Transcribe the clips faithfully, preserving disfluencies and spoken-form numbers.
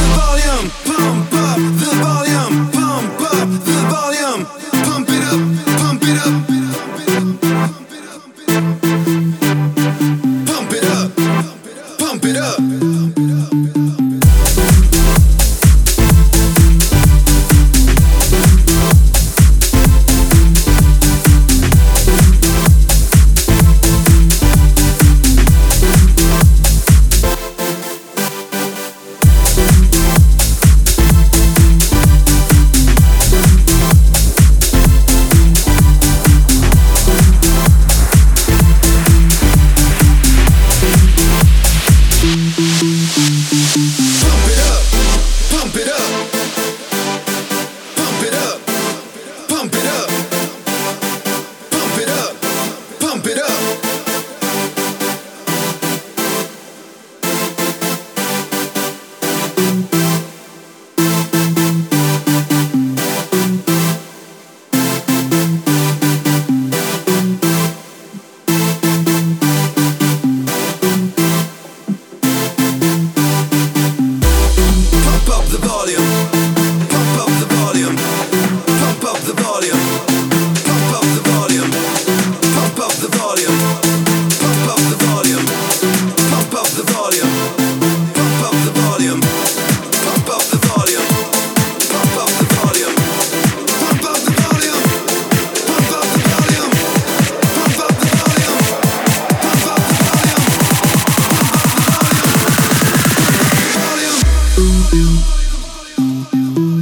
the volume, pump up the volume, pump up the volume, pump it up, pump it up, pump it up, pump it up, pump it up.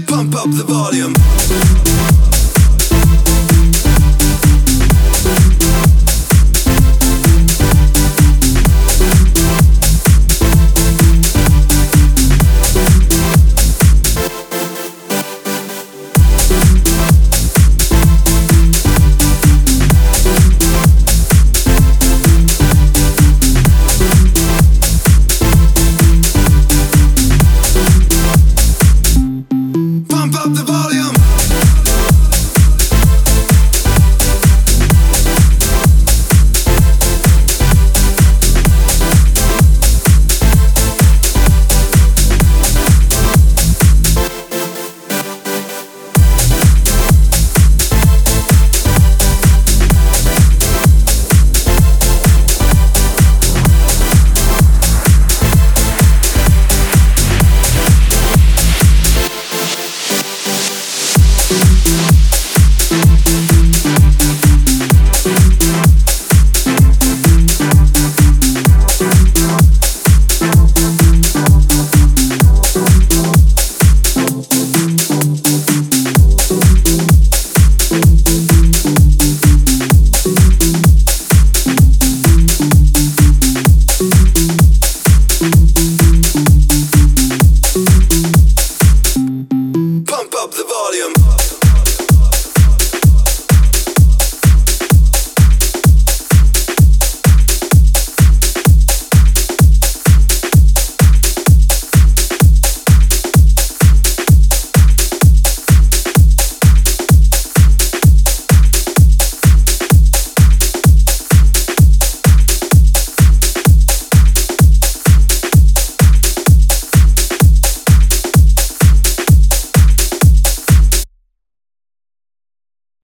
Pump up the volume.